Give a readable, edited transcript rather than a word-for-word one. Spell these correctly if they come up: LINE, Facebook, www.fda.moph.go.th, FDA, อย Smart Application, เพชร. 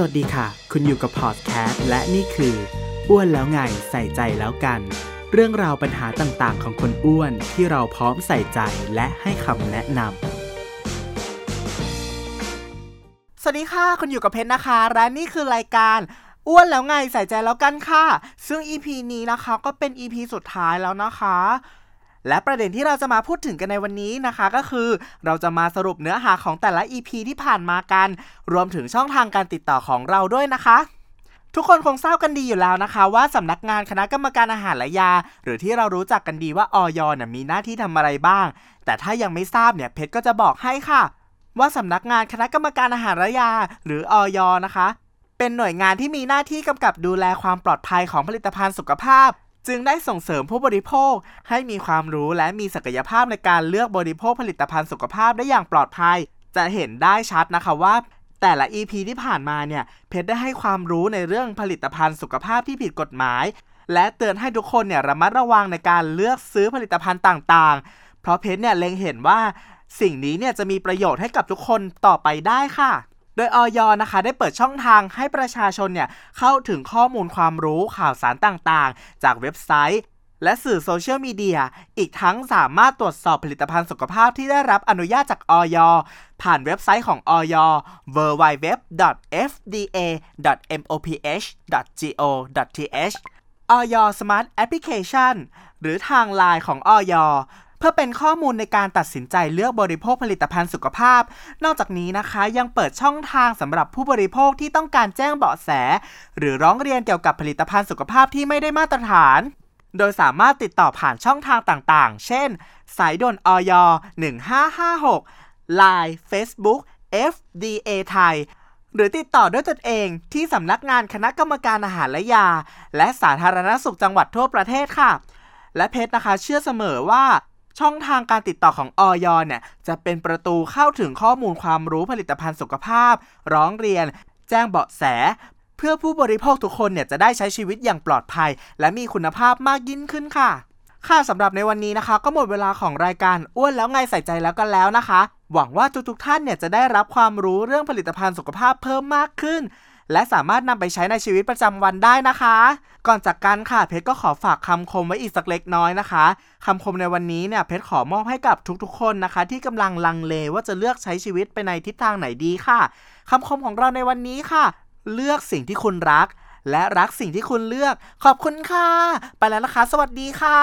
สวัสดีค่ะคุณอยู่กับพอดแคสต์และนี่คืออ้วนแล้วไงใส่ใจแล้วกันเรื่องราวปัญหาต่างๆของคนอ้วนที่เราพร้อมใส่ใจและให้คำแนะนำสวัสดีค่ะคุณอยู่กับเพชรนะคะและนี่คือรายการอ้วนแล้วไงใส่ใจแล้วกันค่ะซึ่ง EP นี้นะคะก็เป็น EP สุดท้ายแล้วนะคะและประเด็นที่เราจะมาพูดถึงกันในวันนี้นะคะก็คือเราจะมาสรุปเนื้อหาของแต่ละ EP ที่ผ่านมากันรวมถึงช่องทางการติดต่อของเราด้วยนะคะทุกคนคงทราบกันดีอยู่แล้วนะคะว่าสำนักงานคณะกรรมการอาหารและยาหรือที่เรารู้จักกันดีว่าอย.มีหน้าที่ทำอะไรบ้างแต่ถ้ายังไม่ทราบเนี่ยเพชรก็จะบอกให้ค่ะว่าสำนักงานคณะกรรมการอาหารและยาหรืออย.นะคะเป็นหน่วยงานที่มีหน้าที่กำกับดูแลความปลอดภัยของผลิตภัณฑ์สุขภาพจึงได้ส่งเสริมผู้บริโภคให้มีความรู้และมีศักยภาพในการเลือกบริโภคผลิตภัณฑ์สุขภาพได้อย่างปลอดภัยจะเห็นได้ชัดนะคะว่าแต่ละ EP ที่ผ่านมาเนี่ยเพชรได้ให้ความรู้ในเรื่องผลิตภัณฑ์สุขภาพที่ผิดกฎหมายและเตือนให้ทุกคนเนี่ยระมัดระวังในการเลือกซื้อผลิตภัณฑ์ต่างๆเพราะเพชรเนี่ยเล็งเห็นว่าสิ่งนี้เนี่ยจะมีประโยชน์ให้กับทุกคนต่อไปได้ค่ะโดยอย.นะคะได้เปิดช่องทางให้ประชาชนเนี่ยเข้าถึงข้อมูลความรู้ข่าวสารต่างๆจากเว็บไซต์และสื่อโซเชียลมีเดียอีกทั้งสามารถตรวจสอบผลิตภัณฑ์สุขภาพที่ได้รับอนุญาตจากอย.ผ่านเว็บไซต์ของอย www.fda.moph.go.th อย Smart Application หรือทาง LINE ของอยเพื่อเป็นข้อมูลในการตัดสินใจเลือกบริโภคผลิตภัณฑ์สุขภาพนอกจากนี้นะคะยังเปิดช่องทางสำหรับผู้บริโภคที่ต้องการแจ้งเบาะแสหรือร้องเรียนเกี่ยวกับผลิตภัณฑ์สุขภาพที่ไม่ได้มาตรฐานโดยสามารถติดต่อผ่านช่องทางต่างๆเช่นสายด่วนอย1556 LINE Facebook FDA ไทยหรือติดต่อด้วยตนเองที่สำนักงานคณะกรรมการอาหารและยาและสาธารณสุขจังหวัดทั่วประเทศค่ะและเพชรนะคะเชื่อเสมอว่าช่องทางการติดต่อของอย.เนี่ยจะเป็นประตูเข้าถึงข้อมูลความรู้ผลิตภัณฑ์สุขภาพร้องเรียนแจ้งเบาะแสเพื่อผู้บริโภคทุกคนเนี่ยจะได้ใช้ชีวิตอย่างปลอดภัยและมีคุณภาพมากยิ่งขึ้นค่ะค่ะสำหรับในวันนี้นะคะก็หมดเวลาของรายการอ้วนแล้วไงใส่ใจแล้วกันแล้วนะคะหวังว่าทุกท่านเนี่ยจะได้รับความรู้เรื่องผลิตภัณฑ์สุขภาพเพิ่มมากขึ้นและสามารถนำไปใช้ในชีวิตประจำวันได้นะคะก่อนจากกันค่ะเพชรก็ขอฝากคำคมไว้อีกสักเล็กน้อยนะคะคำคมในวันนี้เนี่ยเพชรขอมอบให้กับทุกๆคนนะคะที่กำลังลังเลว่าจะเลือกใช้ชีวิตไปในทิศทางไหนดีค่ะคำคมของเราในวันนี้ค่ะเลือกสิ่งที่คุณรักและรักสิ่งที่คุณเลือกขอบคุณค่ะไปแล้วนะคะสวัสดีค่ะ